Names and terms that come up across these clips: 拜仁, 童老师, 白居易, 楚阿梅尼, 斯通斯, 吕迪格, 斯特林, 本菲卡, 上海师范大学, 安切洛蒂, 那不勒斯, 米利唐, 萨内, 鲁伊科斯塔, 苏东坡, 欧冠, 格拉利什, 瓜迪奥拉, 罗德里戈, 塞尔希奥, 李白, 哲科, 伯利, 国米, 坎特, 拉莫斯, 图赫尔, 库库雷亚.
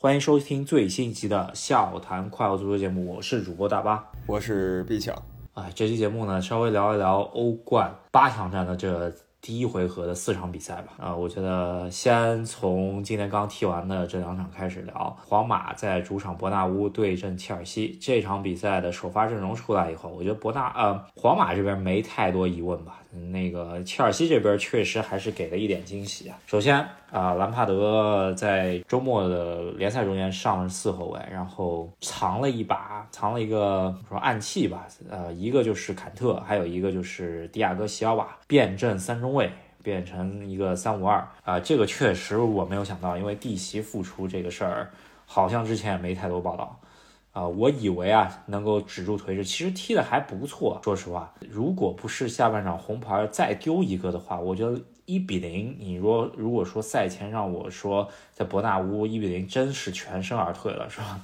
欢迎收听最新一期的笑谈快活足球节目，我是主播大巴，我是毕强。这期节目呢，稍微聊一聊欧冠8强战的这第一回合的4场比赛吧。我觉得先从今天刚踢完的这2场开始聊。皇马在主场伯纳乌对阵切尔西，这场比赛的首发阵容出来以后，我觉得皇马这边没太多疑问吧。那个切尔西这边确实还是给了一点惊喜啊。首先兰帕德在周末的联赛中间上了4后卫，然后藏了一个说暗器吧，一个就是坎特，还有一个就是迪亚哥席尔瓦，变阵3中卫。变成一个3-5-2这个确实我没有想到，因为弟媳复出这个事儿好像之前也没太多报道。我以为能够止住颓势，其实踢的还不错，说实话，如果不是下半场红牌再丢一个的话，我觉得1-0，你说如果说赛前让我说在伯纳乌1-0，真是全身而退了，是吧？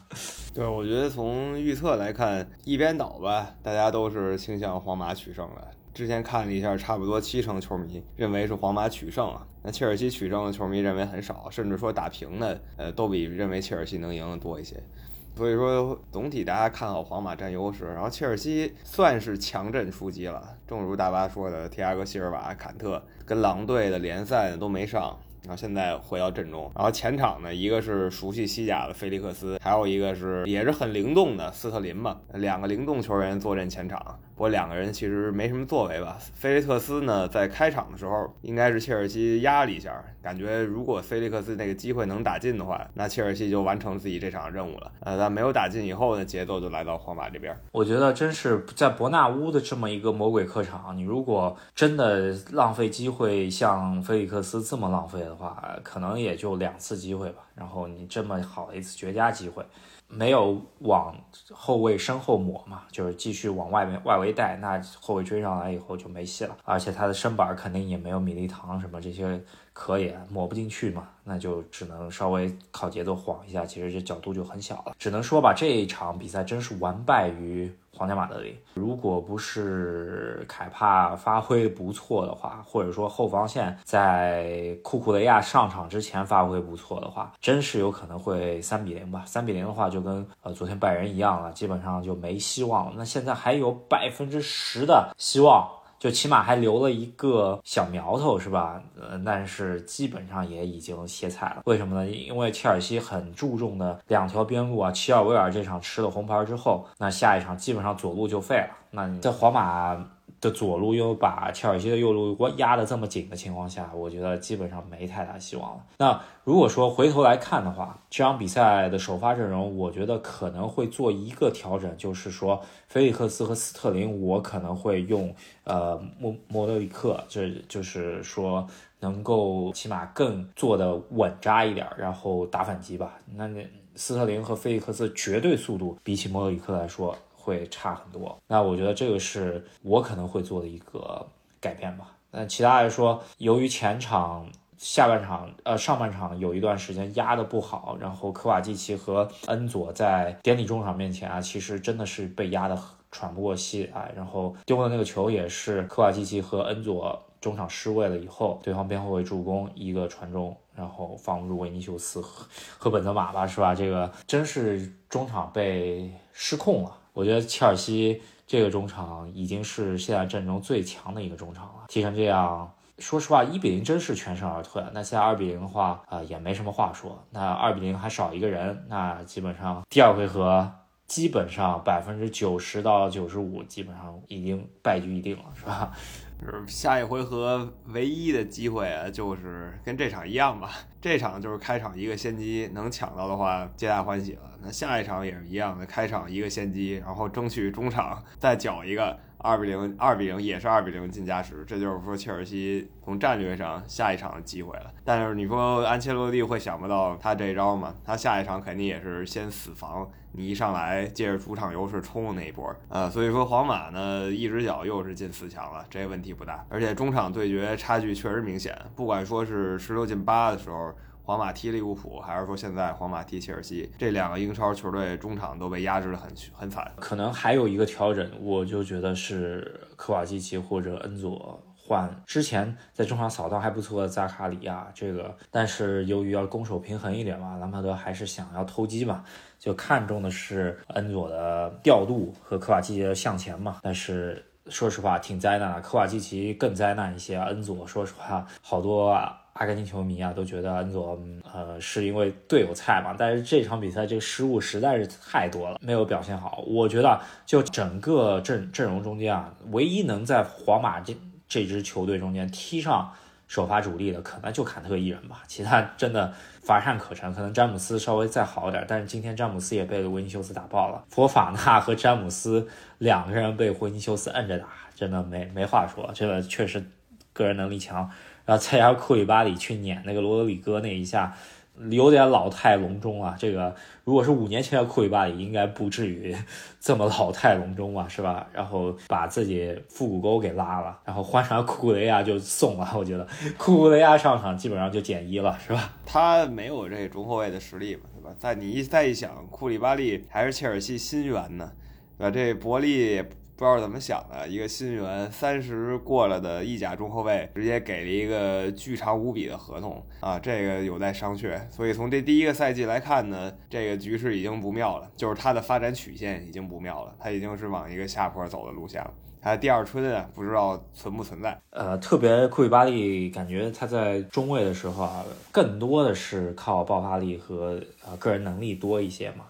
对，我觉得从预测来看，一边倒吧，大家都是倾向皇马取胜了。之前看了一下，差不多70%球迷认为是皇马取胜了，那切尔西取胜的球迷认为很少，甚至说打平的，都比认为切尔西能赢的多一些。所以说总体大家看好皇马占优势，然后切尔西算是强阵出击了，正如大巴说的，提亚戈席尔瓦、坎特跟狼队的联赛都没上，然后现在回到阵中，然后前场呢，一个是熟悉西甲的菲利克斯，还有一个是也是很灵动的斯特林嘛，2个灵动球员坐镇前场，不过2个人其实没什么作为吧。菲利克斯呢，在开场的时候应该是切尔西压了一下，感觉如果菲利克斯那个机会能打进的话，那切尔西就完成自己这场任务了。但没有打进以后呢，节奏就来到皇马这边。我觉得真是在伯纳乌的这么一个魔鬼客场，你如果真的浪费机会，像菲利克斯这么浪费的话，可能也就2次机会吧。然后你这么好的一次绝佳机会，没有往后卫身后抹嘛，就是继续往外围带，那后卫追上来以后就没戏了。而且他的身板肯定也没有米利唐什么这些可以抹不进去嘛，那就只能稍微靠节奏晃一下，其实这角度就很小了。只能说吧，这一场比赛真是完败于皇家马德里，如果不是凯帕发挥不错的话，或者说后防线在库库雷亚上场之前发挥不错的话，真是有可能会3-0吧。3-0的话就跟昨天拜仁一样了，基本上就没希望了。那现在还有10%的希望，就起码还留了一个小苗头，是吧？但是基本上也已经歇菜了。为什么呢？因为切尔西很注重的2条边路齐尔维尔这场吃了红牌之后，那下一场基本上左路就废了。那你在皇马的左路又把切尔西的右路压得这么紧的情况下，我觉得基本上没太大希望了。那如果说回头来看的话，这场比赛的首发阵容我觉得可能会做一个调整，就是说菲利克斯和斯特林我可能会用莫德里克，就是说能够起码更做的稳扎一点，然后打反击吧。那斯特林和菲利克斯绝对速度比起莫德里克来说会差很多，那我觉得这个是我可能会做的一个改变吧。那其他来说，由于前场上半场有一段时间压得不好，然后科瓦季奇和恩佐在典礼中场面前其实真的是被压得喘不过气来，然后丢的那个球也是科瓦季奇和恩佐中场失位了以后，对方边后卫助攻一个传中，然后防不住维尼修斯和本泽马吧，是吧？这个真是中场被失控了。我觉得切尔西这个中场已经是现在阵中最强的一个中场了，踢成这样，说实话1-0真是全身而退了。那现在2-0的话也没什么话说，那2-0还少一个人，那基本上第二回合基本上90%到95%基本上已经败局已定了，是吧？下一回合唯一的机会就是跟这场一样吧，这场就是开场一个先机，能抢到的话皆大欢喜了。那下一场也是一样的，开场一个先机，然后争取中场再搅一个2-0，也是2-0进加时，这就是说切尔西从战略上下一场的机会了。但是你说安切洛蒂会想不到他这一招吗？他下一场肯定也是先死防，你一上来借着主场优势冲那一波，所以说皇马呢一只脚又是进4强了，这问题不大。而且中场对决差距确实明显，不管说是16-8的时候皇马踢利物浦，还是说现在皇马踢切尔西，这2个英超球队中场都被压制得很惨。可能还有一个调整，我就觉得是科瓦基奇或者恩佐换之前在中场扫荡还不错的扎卡里亚这个，但是由于要攻守平衡一点嘛，兰帕德还是想要偷鸡嘛，就看中的是恩佐的调度和科瓦基奇的向前嘛，但是说实话挺灾难的，科瓦基奇更灾难一些，恩佐说实话好多阿根廷球迷啊都觉得恩佐是因为队友菜嘛，但是这场比赛这个失误实在是太多了，没有表现好。我觉得就整个阵容中间啊，唯一能在皇马这支球队中间踢上首发主力的可能就坎特一人吧，其他真的乏善可陈，可能詹姆斯稍微再好点，但是今天詹姆斯也被维尼修斯打爆了，佛法纳和詹姆斯两个人被维尼修斯摁着打，真的没话说，这个确实个人能力强。然后再加库里巴里去撵那个罗德里戈那一下有点老态龙钟啊，这个如果是5年前的库里巴里应该不至于这么老态龙钟啊，是吧？然后把自己腹股沟给拉了，然后换上库库雷亚就送了，我觉得库库雷亚上场基本上就减1了，是吧？他没有这中后卫的实力嘛，对吧？但你再一想，库里巴里还是切尔西新援呢，对吧？这伯利不知道怎么想的，一个新援30过了的意甲中后卫，直接给了一个巨长无比的合同啊，这个有待商榷。所以从这第一个赛季来看呢，这个局势已经不妙了，就是他的发展曲线已经不妙了，他已经是往一个下坡走的路线了。他第二春啊，不知道存不存在。特别库里巴利感觉他在中卫的时候啊，更多的是靠爆发力和个人能力多一些嘛。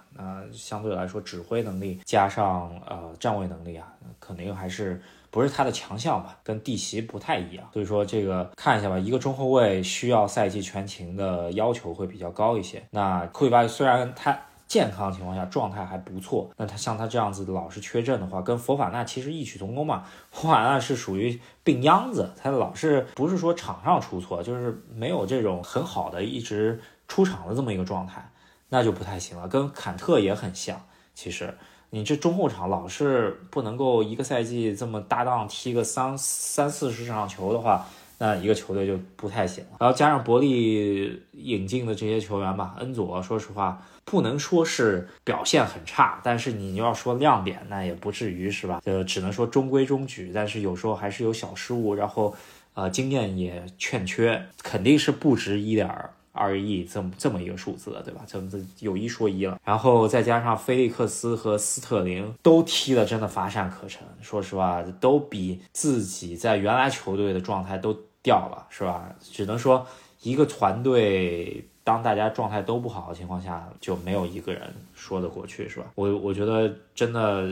相对来说指挥能力加上站位能力啊，可能还是不是他的强项吧，跟地席不太一样。所以说这个看一下吧，一个中后卫需要赛季全勤的要求会比较高一些。那库里巴利虽然他健康情况下状态还不错，那他像他这样子老是缺阵的话，跟佛法纳其实异曲同工嘛。佛法纳是属于病秧子，他老是不是说场上出错，就是没有这种很好的一直出场的这么一个状态，那就不太行了。跟坎特也很像，其实你这中后场老是不能够一个赛季这么搭档踢个30-40场球的话，那一个球队就不太行了。然后加上伯利引进的这些球员吧，恩佐说实话不能说是表现很差，但是你要说亮点那也不至于，是吧？只能说中规中矩，但是有时候还是有小失误，然后经验也欠缺，肯定是不值1.2亿这么一个数字，对吧？这有一说一了。然后再加上菲利克斯和斯特林都踢的真的乏善可陈，说实话都比自己在原来球队的状态都掉了，是吧？只能说一个团队当大家状态都不好的情况下，就没有一个人说得过去，是吧？我觉得真的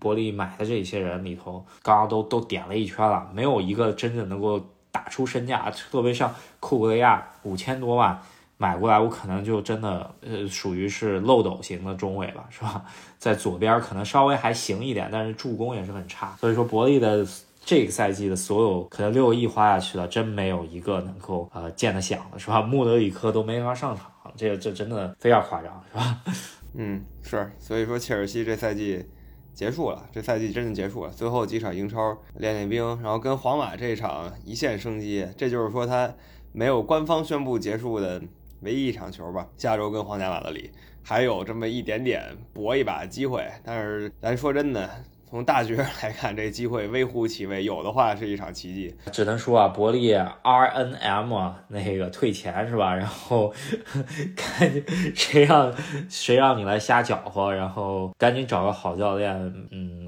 伯利买的这些人里头，刚刚都点了一圈了，没有一个真正能够打出身价，特别像库库雷亚5000多万买过来，我可能就真的属于是漏斗型的中卫吧，是吧？在左边可能稍微还行一点，但是助攻也是很差。所以说伯利的这个赛季的所有可能6亿花下去了，真没有一个能够见得响的，是吧？穆德里克都没法上场，这真的非常夸张，是吧？嗯，是。所以说切尔西这赛季结束了，这赛季真的结束了，最后几场英超练兵，然后跟皇马这一场一线生机，这就是说他没有官方宣布结束的唯一一场球吧。下周跟皇家马德里还有这么一点点搏一把机会，但是咱说真的，从大局来看，这机会微乎其微，有的话是一场奇迹。只能说啊，伯利 RNM 那个退钱，是吧？然后看谁让你来瞎搅和，然后赶紧找个好教练，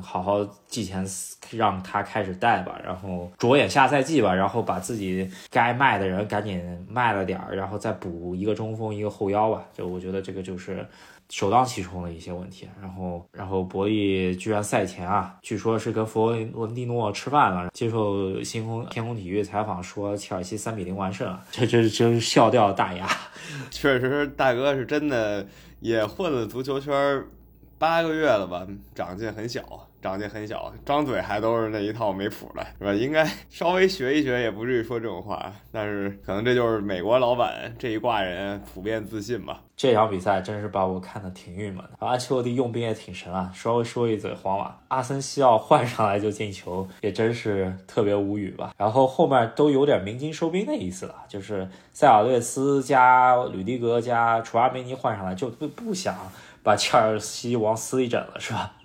好好寄钱让他开始带吧，然后着眼下赛季吧，然后把自己该卖的人赶紧卖了点，然后再补一个中锋一个后腰吧。就我觉得这个就是首当其冲的一些问题。然后伯利居然赛前啊，据说是跟佛罗伦蒂诺吃饭了，接受天空体育采访说切尔西3-0完胜，这真笑掉大牙。确实大哥是真的也混了足球圈8个月了吧，长进很小，张嘴还都是那一套没谱的，是吧？应该稍微学一学，也不至于说这种话。但是可能这就是美国老板这一挂人普遍自信吧。这场比赛真是把我看得挺郁闷的。安切洛蒂用兵也挺神啊，稍微说一嘴皇马，阿森西奥换上来就进球，也真是特别无语吧。然后后面都有点鸣金收兵的意思了，就是塞尔略斯加吕迪格加楚阿梅尼换上来就不想把切尔西往死里整了，是吧？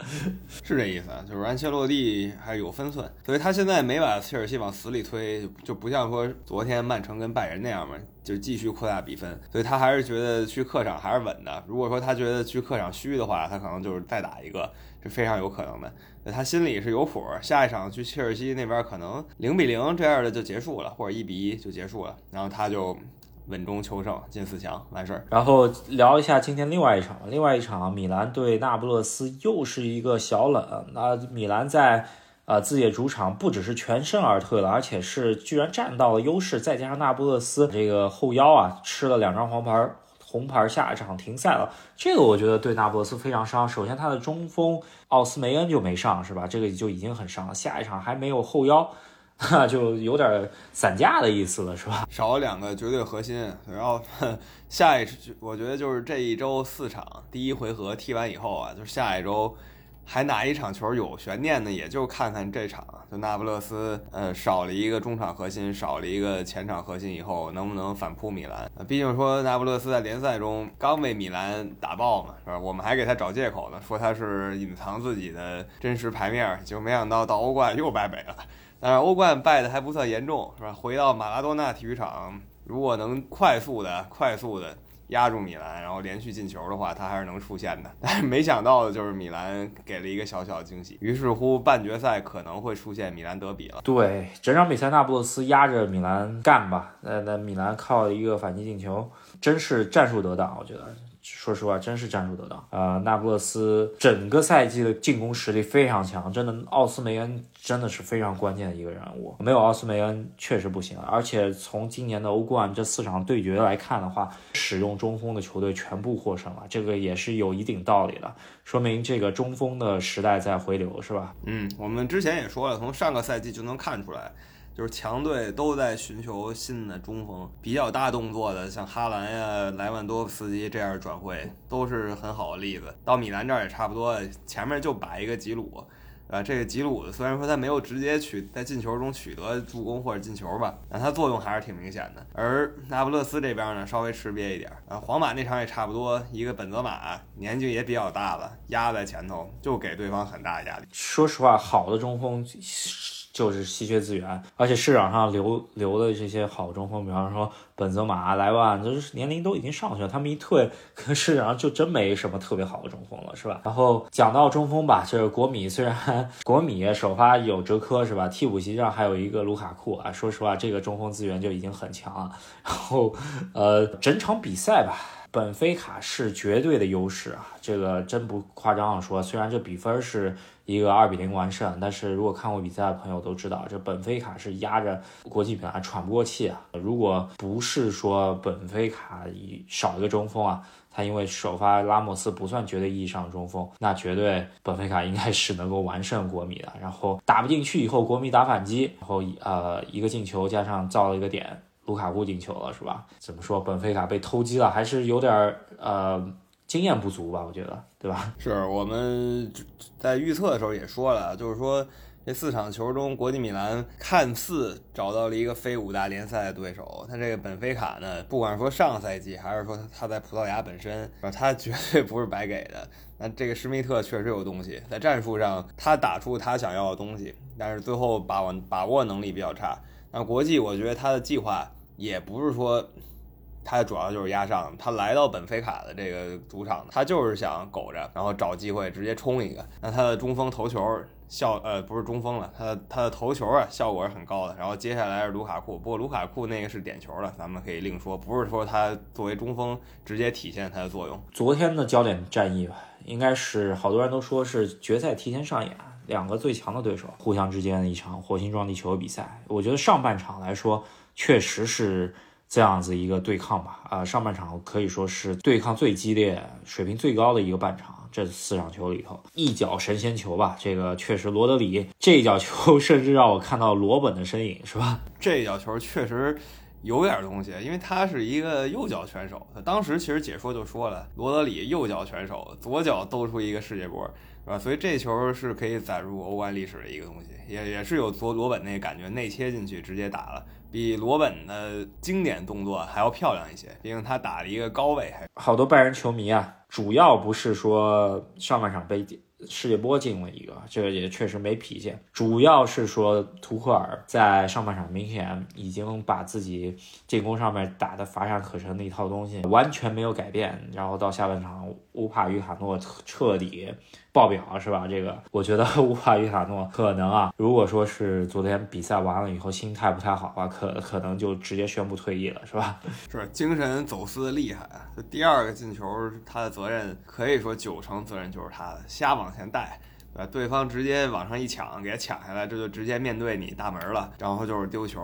是这意思。意思啊，就是安切洛蒂还有分寸，所以他现在没把切尔西往死里推，就不像说昨天曼城跟拜仁那样嘛，就继续扩大比分，所以他还是觉得去客场还是稳的。如果说他觉得去客场虚的话，他可能就是再打一个是非常有可能的，他心里是有谱，下一场去切尔西那边可能0-0这样的就结束了，或者1-1就结束了，然后他就稳中求胜进4强完事儿。然后聊一下今天另外一场米兰对那不勒斯，又是一个小冷。那米兰在自己的主场不只是全身而退了，而且是居然占到了优势，再加上那不勒斯这个后腰啊吃了2张红牌下一场停赛了，这个我觉得对那不勒斯非常伤。首先他的中锋奥斯梅恩就没上是吧，这个就已经很伤了，下一场还没有后腰就有点散架的意思了是吧，少了2个绝对核心。然后下一我觉得就是这一周4场第一回合踢完以后啊，就是下一周还哪一场球有悬念呢，也就看看这场就那不勒斯少了一个中场核心，少了一个前场核心以后能不能反扑米兰。毕竟说那不勒斯在联赛中刚被米兰打爆嘛是吧，我们还给他找借口呢，说他是隐藏自己的真实牌面，就没想到欧冠又败北了。但是欧冠败的还不算严重是吧，回到马拉多纳体育场，如果能快速的压住米兰，然后连续进球的话，他还是能出现的。但是没想到的就是米兰给了一个小小的惊喜，于是乎半决赛可能会出现米兰德比了。对，整场比赛那不勒斯压着米兰干吧，那米兰靠一个反击进球，真是战术得当，我觉得。说实话真是战术得当那不勒斯整个赛季的进攻实力非常强，真的奥斯梅恩真的是非常关键的一个人物，没有奥斯梅恩确实不行。而且从今年的欧冠这4场对决来看的话，使用中锋的球队全部获胜了，这个也是有一定道理的，说明这个中锋的时代在回流是吧。我们之前也说了，从上个赛季就能看出来，就是强队都在寻求新的中锋，比较大动作的像哈兰呀、莱万多夫斯基这样转会都是很好的例子。到米兰这儿也差不多，前面就摆一个吉鲁，这个吉鲁虽然说他没有直接在进球中取得助攻或者进球吧，但他作用还是挺明显的。而那不勒斯这边呢稍微吃瘪一点，皇马那场也差不多，一个本泽马年纪也比较大了，压在前头就给对方很大的压力。说实话，好的中锋就是稀缺资源，而且市场上留的这些好中锋，比方说本泽马、莱万，就是年龄都已经上去了，他们一退，可市场上就真没什么特别好的中锋了，是吧？然后讲到中锋吧，就是国米首发有哲科是吧？替补席上还有一个卢卡库啊，说实话，这个中锋资源就已经很强了。然后整场比赛吧，本菲卡是绝对的优势啊，这个真不夸张的说，虽然这比分是一个2-0完胜，但是如果看过比赛的朋友都知道，这本菲卡是压着国际米兰喘不过气啊。如果不是说本菲卡少一个中锋啊，他因为首发拉莫斯不算绝对意义上的中锋，那绝对本菲卡应该是能够完胜国米的。然后打不进去以后，国米打反击，然后一个进球加上造了一个点，卢卡库进球了是吧？怎么说，本菲卡被偷鸡了，还是有点经验不足吧，我觉得，对吧？是我们在预测的时候也说了，就是说这4场球中，国际米兰看似找到了一个非5大联赛的对手，他这个本菲卡呢，不管说上赛季还是说他在葡萄牙本身，他绝对不是白给的。那这个施密特确实有东西，在战术上他打出他想要的东西，但是最后把握能力比较差。那国际我觉得他的计划也不是说他主要就是压上，他来到本菲卡的这个主场，他就是想苟着，然后找机会直接冲一个。那他的中锋头球不是中锋了，他的头球啊效果是很高的。然后接下来是卢卡库，不过卢卡库那个是点球了，咱们可以另说，不是说他作为中锋直接体现他的作用。昨天的焦点战役吧，应该是好多人都说是决赛提前上演，2个最强的对手互相之间的一场火星撞地球的比赛。我觉得上半场来说确实是这样子一个对抗吧，上半场可以说是对抗最激烈、水平最高的一个半场。这4场球里头，一脚神仙球吧，这个确实罗德里这一脚球甚至让我看到罗本的身影，是吧？这一脚球确实有点东西，因为他是一个右脚拳手，当时其实解说就说了，罗德里右脚拳手，左脚兜出一个世界波，是吧？所以这球是可以载入欧冠历史的一个东西，也是有罗本那个感觉，内切进去直接打了，比罗本的经典动作还要漂亮一些，毕竟他打了一个高位。好多拜仁球迷啊，主要不是说上半场被世界波进了一个，这个也确实没脾气。主要是说图赫尔在上半场明显已经把自己进攻上面打得乏善可陈的一套东西完全没有改变，然后到下半场乌帕与卡诺彻底爆表，是吧？这个我觉得乌帕与卡诺可能啊，如果说是昨天比赛完了以后心态不太好啊，可能就直接宣布退役了，是吧？是精神走私厉害。就第二个进球他的责任可以说90%责任就是他的，瞎往前带，对方直接往上一抢给他抢下来，这就直接面对你大门了，然后就是丢球。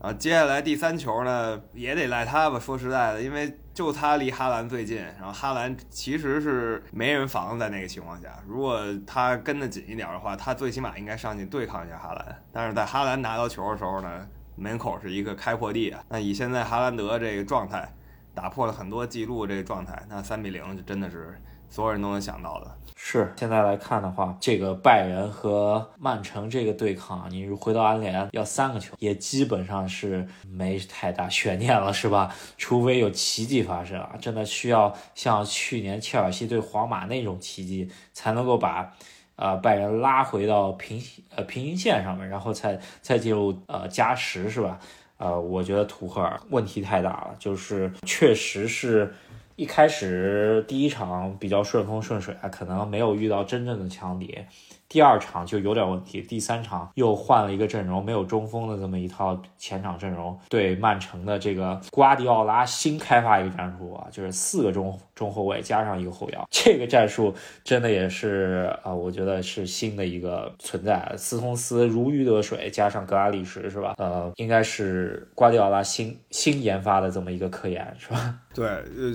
然后接下来第三球呢也得赖他吧，说实在的，因为就他离哈兰最近，然后哈兰其实是没人防在那个情况下，如果他跟得紧一点的话，他最起码应该上去对抗一下哈兰，但是在哈兰拿到球的时候呢，门口是一个开阔地啊。那以现在哈兰德这个状态，打破了很多记录这个状态，那3-0就真的是所有人都能想到的。是现在来看的话，这个拜仁和曼城这个对抗，你回到安联要3个球也基本上是没太大悬念了，是吧？除非有奇迹发生啊，真的需要像去年切尔西对皇马那种奇迹才能够把拜仁拉回到平行线上面，然后才进入加时，是吧？我觉得图赫尔问题太大了，就是确实是一开始第一场比较顺风顺水啊，可能没有遇到真正的强敌，第二场就有点问题，第三场又换了一个阵容，没有中锋的这么一套前场阵容，对曼城的这个瓜迪奥拉新开发一个战术啊，就是4个中后卫加上一个后腰，这个战术真的也是我觉得是新的一个存在，斯通斯如鱼得水，加上格拉利什，是吧？应该是瓜迪奥拉新研发的这么一个科研，是吧？对，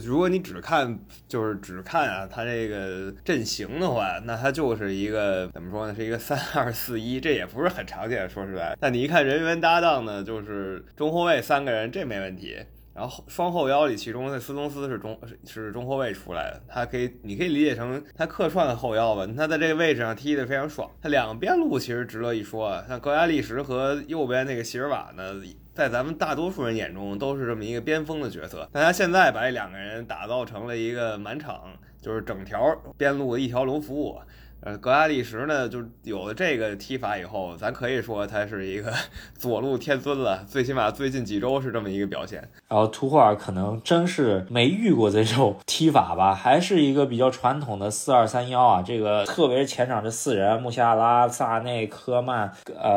如果你只看啊他这个阵型的话，那他就是一个怎么说呢，是一个3-2-4-1，这也不是很常见，说实在。但你一看人员搭档呢，就是中后卫3个人，这没问题。然后双后腰里，其中的斯通斯是中后卫出来的，你可以理解成他客串的后腰吧。他在这个位置上踢得非常爽，他两边路其实值得一说啊。像格拉利什和右边那个席尔瓦呢，在咱们大多数人眼中都是这么一个边锋的角色，但他现在把这2个人打造成了一个满场就是整条边路一条龙服务。格拉利什呢，就有了这个踢法以后，咱可以说他是一个左路天尊了，最起码最近几周是这么一个表现。然后图赫尔可能真是没遇过这种踢法吧，还是一个比较传统的4-2-3-1啊。这个特别是前场这4人，穆夏拉、萨内、科曼、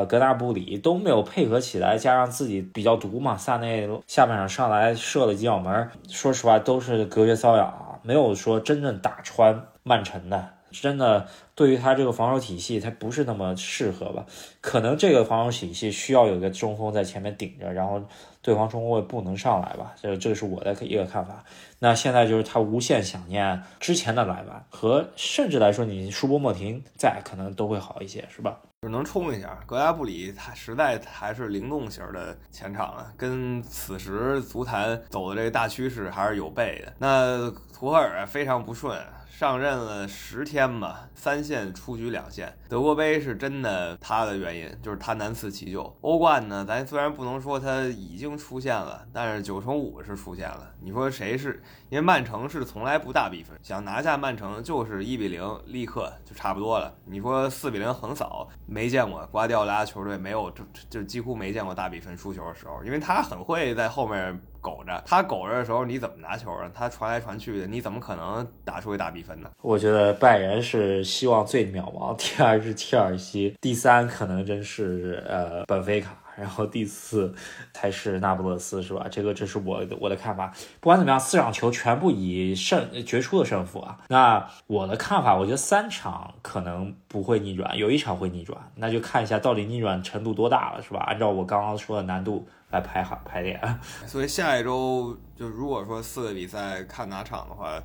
格纳布里都没有配合起来，加上自己比较毒嘛，萨内下半场上来射了几脚门，说实话都是隔靴搔痒啊，没有说真正打穿曼城的。真的对于他这个防守体系他不是那么适合吧，可能这个防守体系需要有个中锋在前面顶着，然后对方中后卫不能上来吧，这是我的一个看法。那现在就是他无限想念之前的莱万，和甚至来说你舒波莫廷在可能都会好一些，是吧？就能冲一下格拉布里，他实在还是灵动型的前场啊，跟此时足坛走的这个大趋势还是有悖的。那图赫尔非常不顺，上任了10天吧，3线出局2线，德国杯是真的他的原因，就是他难辞其咎。欧冠呢，咱虽然不能说他已经出现了，但是9-5是出现了。你说谁是？因为曼城是从来不大比分，想拿下曼城就是1-0，立刻就差不多了。你说4-0横扫，没见过瓜迪奥拉球队没有，就几乎没见过大比分输球的时候，因为他很会在后面苟着，他苟着的时候你怎么拿球啊？他传来传去的，你怎么可能打出一大比分呢？我觉得拜仁是希望最渺茫，第2是切尔西，第3可能真是本菲卡，然后第4才是那不勒斯，是吧？这是我的看法。不管怎么样，4场球全部以决出的胜负啊。那我的看法，我觉得3场可能不会逆转，有1场会逆转，那就看一下到底逆转程度多大了，是吧？按照我刚刚说的难度来排列。所以下一周就如果说4个比赛看哪场的话，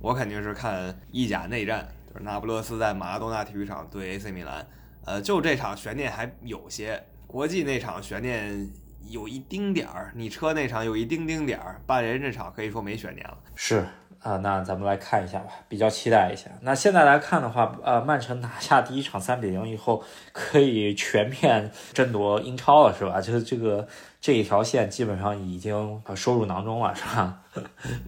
我肯定是看意甲内战，就是那不勒斯在马拉多纳体育场对 AC 米兰。就这场悬念还有些。国际那场悬念有一丁点儿，你车那场有一丁点儿，拜仁这场可以说没悬念了。是啊，那咱们来看一下吧，比较期待一下。那现在来看的话，曼城拿下第一场3-0以后，可以全面争夺英超了，是吧？就是这一条线基本上已经收入囊中了，是吧？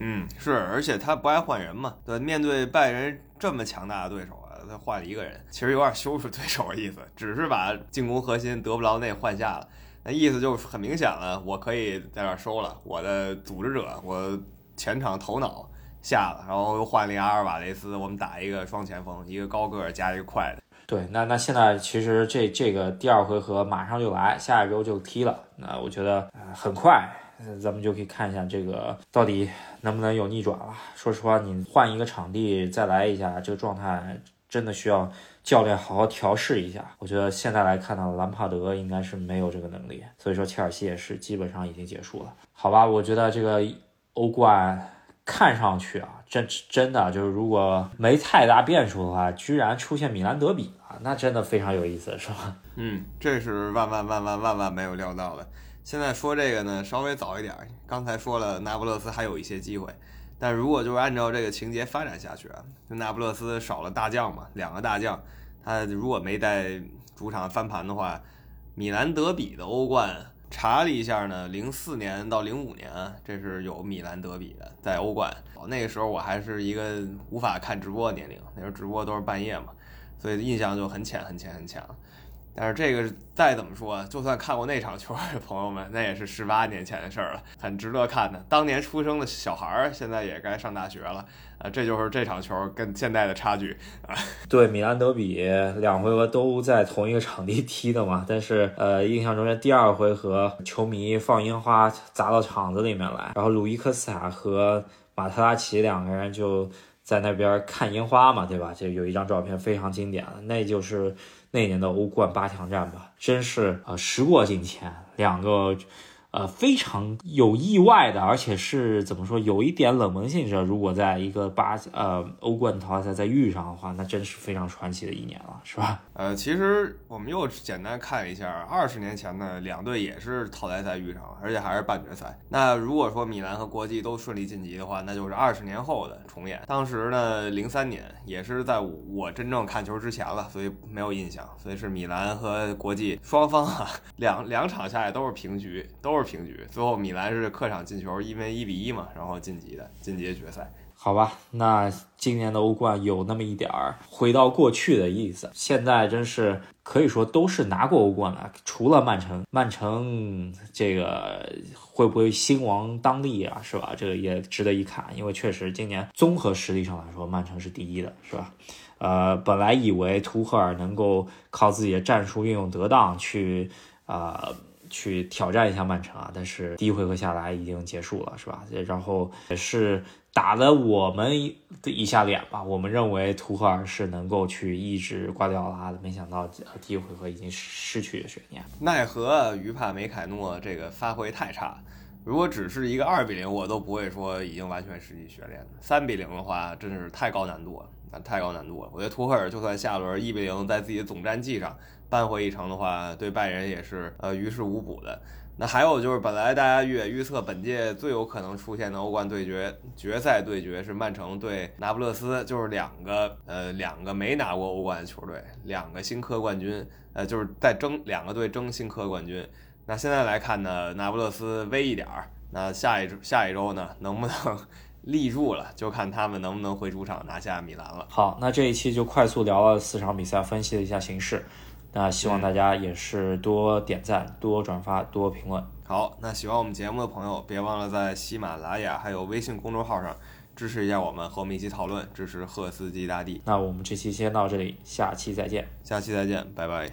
嗯，是，而且他不爱换人嘛。对，面对拜仁这么强大的对手啊，他换了一个人，其实有点羞辱对手的意思，只是把进攻核心德布劳内换下了，那意思就是很明显了，我可以在这儿收了，我的组织者，我前场头脑下了，然后又换了一个阿尔瓦雷斯，我们打一个双前锋，一个高个儿加一个快的。对，那现在其实这个第二回合马上就来，下一周就踢了，那我觉得很快咱们就可以看一下这个到底能不能有逆转了。说实话，你换一个场地再来一下，这个状态真的需要教练好好调试一下。我觉得现在来看呢，兰帕德应该是没有这个能力，所以说切尔西也是基本上已经结束了。好吧，我觉得这个欧冠看上去啊，真的就是如果没太大变数的话，居然出现米兰德比啊，那真的非常有意思，是吧？嗯，这是万万没有料到的。现在说这个呢稍微早一点，刚才说了那不勒斯还有一些机会，但如果就是按照这个情节发展下去啊，就那不勒斯少了大将嘛，两个大将，他如果没在主场翻盘的话，米兰德比的欧冠查了一下呢，04年到05年这是有米兰德比的在欧冠，那个时候我还是一个无法看直播的年龄，那时候直播都是半夜嘛，所以印象就很浅。但是这个再怎么说，就算看过那场球的朋友们，那也是18年前的事儿了，很值得看的。当年出生的小孩儿，现在也该上大学了啊！这就是这场球跟现在的差距啊。对，米兰德比两回合都在同一个场地踢的嘛，但是印象中间第二回合球迷放烟花砸到场子里面来，然后鲁伊科斯塔和马特拉齐两个人就在那边看烟花嘛，对吧？这有一张照片非常经典的，那就是那年的欧冠8强战吧，真是时过境迁，两个非常有意外的，而且是怎么说有一点冷门性质，如果在一个欧冠淘汰赛再遇上的话，那真是非常传奇的一年了，是吧？其实我们又简单看一下，20年前呢两队也是淘汰赛遇上了，而且还是半决赛。那如果说米兰和国际都顺利晋级的话，那就是20年后的重演。当时呢03年也是在我真正看球之前了，所以没有印象，所以是米兰和国际双方啊两场下来都是平局，最后米兰是客场进球，因为1-1嘛，然后晋级决赛。好吧，那今年的欧冠有那么一点回到过去的意思，现在真是可以说都是拿过欧冠了，除了曼城这个会不会兴亡当立啊，是吧？这个也值得一看，因为确实今年综合实力上来说，曼城是第一的，是吧？本来以为图赫尔能够靠自己的战术运用得当去挑战一下曼城啊，但是第一回合下来已经结束了，是吧？然后也是打了我们一下脸吧，我们认为图赫尔是能够去抑制瓜迪奥拉的，没想到第一回合已经失去了悬念。奈何于帕梅凯诺这个发挥太差，如果只是一个2-0，我都不会说已经完全失去悬念。3-0的话，真是太高难度了。我觉得图赫尔就算下轮1-0在自己的总战绩上扳回一城的话，对拜仁也是于事无补的。那还有就是，本来大家也预测本届最有可能出现的欧冠对决，决赛对决是曼城对那不勒斯，就是两个没拿过欧冠的球队，两个新科冠军，就是在两个队争新科冠军。那现在来看呢，那不勒斯微一点，那下一周呢，能不能立住了，就看他们能不能回主场拿下米兰了。好，那这一期就快速聊了4场比赛，分析了一下形势。那希望大家也是多点赞、多转发、多评论。好，那喜欢我们节目的朋友，别忘了在喜马拉雅还有微信公众号上支持一下我们，和我们一起讨论，支持赫斯基大帝。那我们这期先到这里，下期再见。拜拜。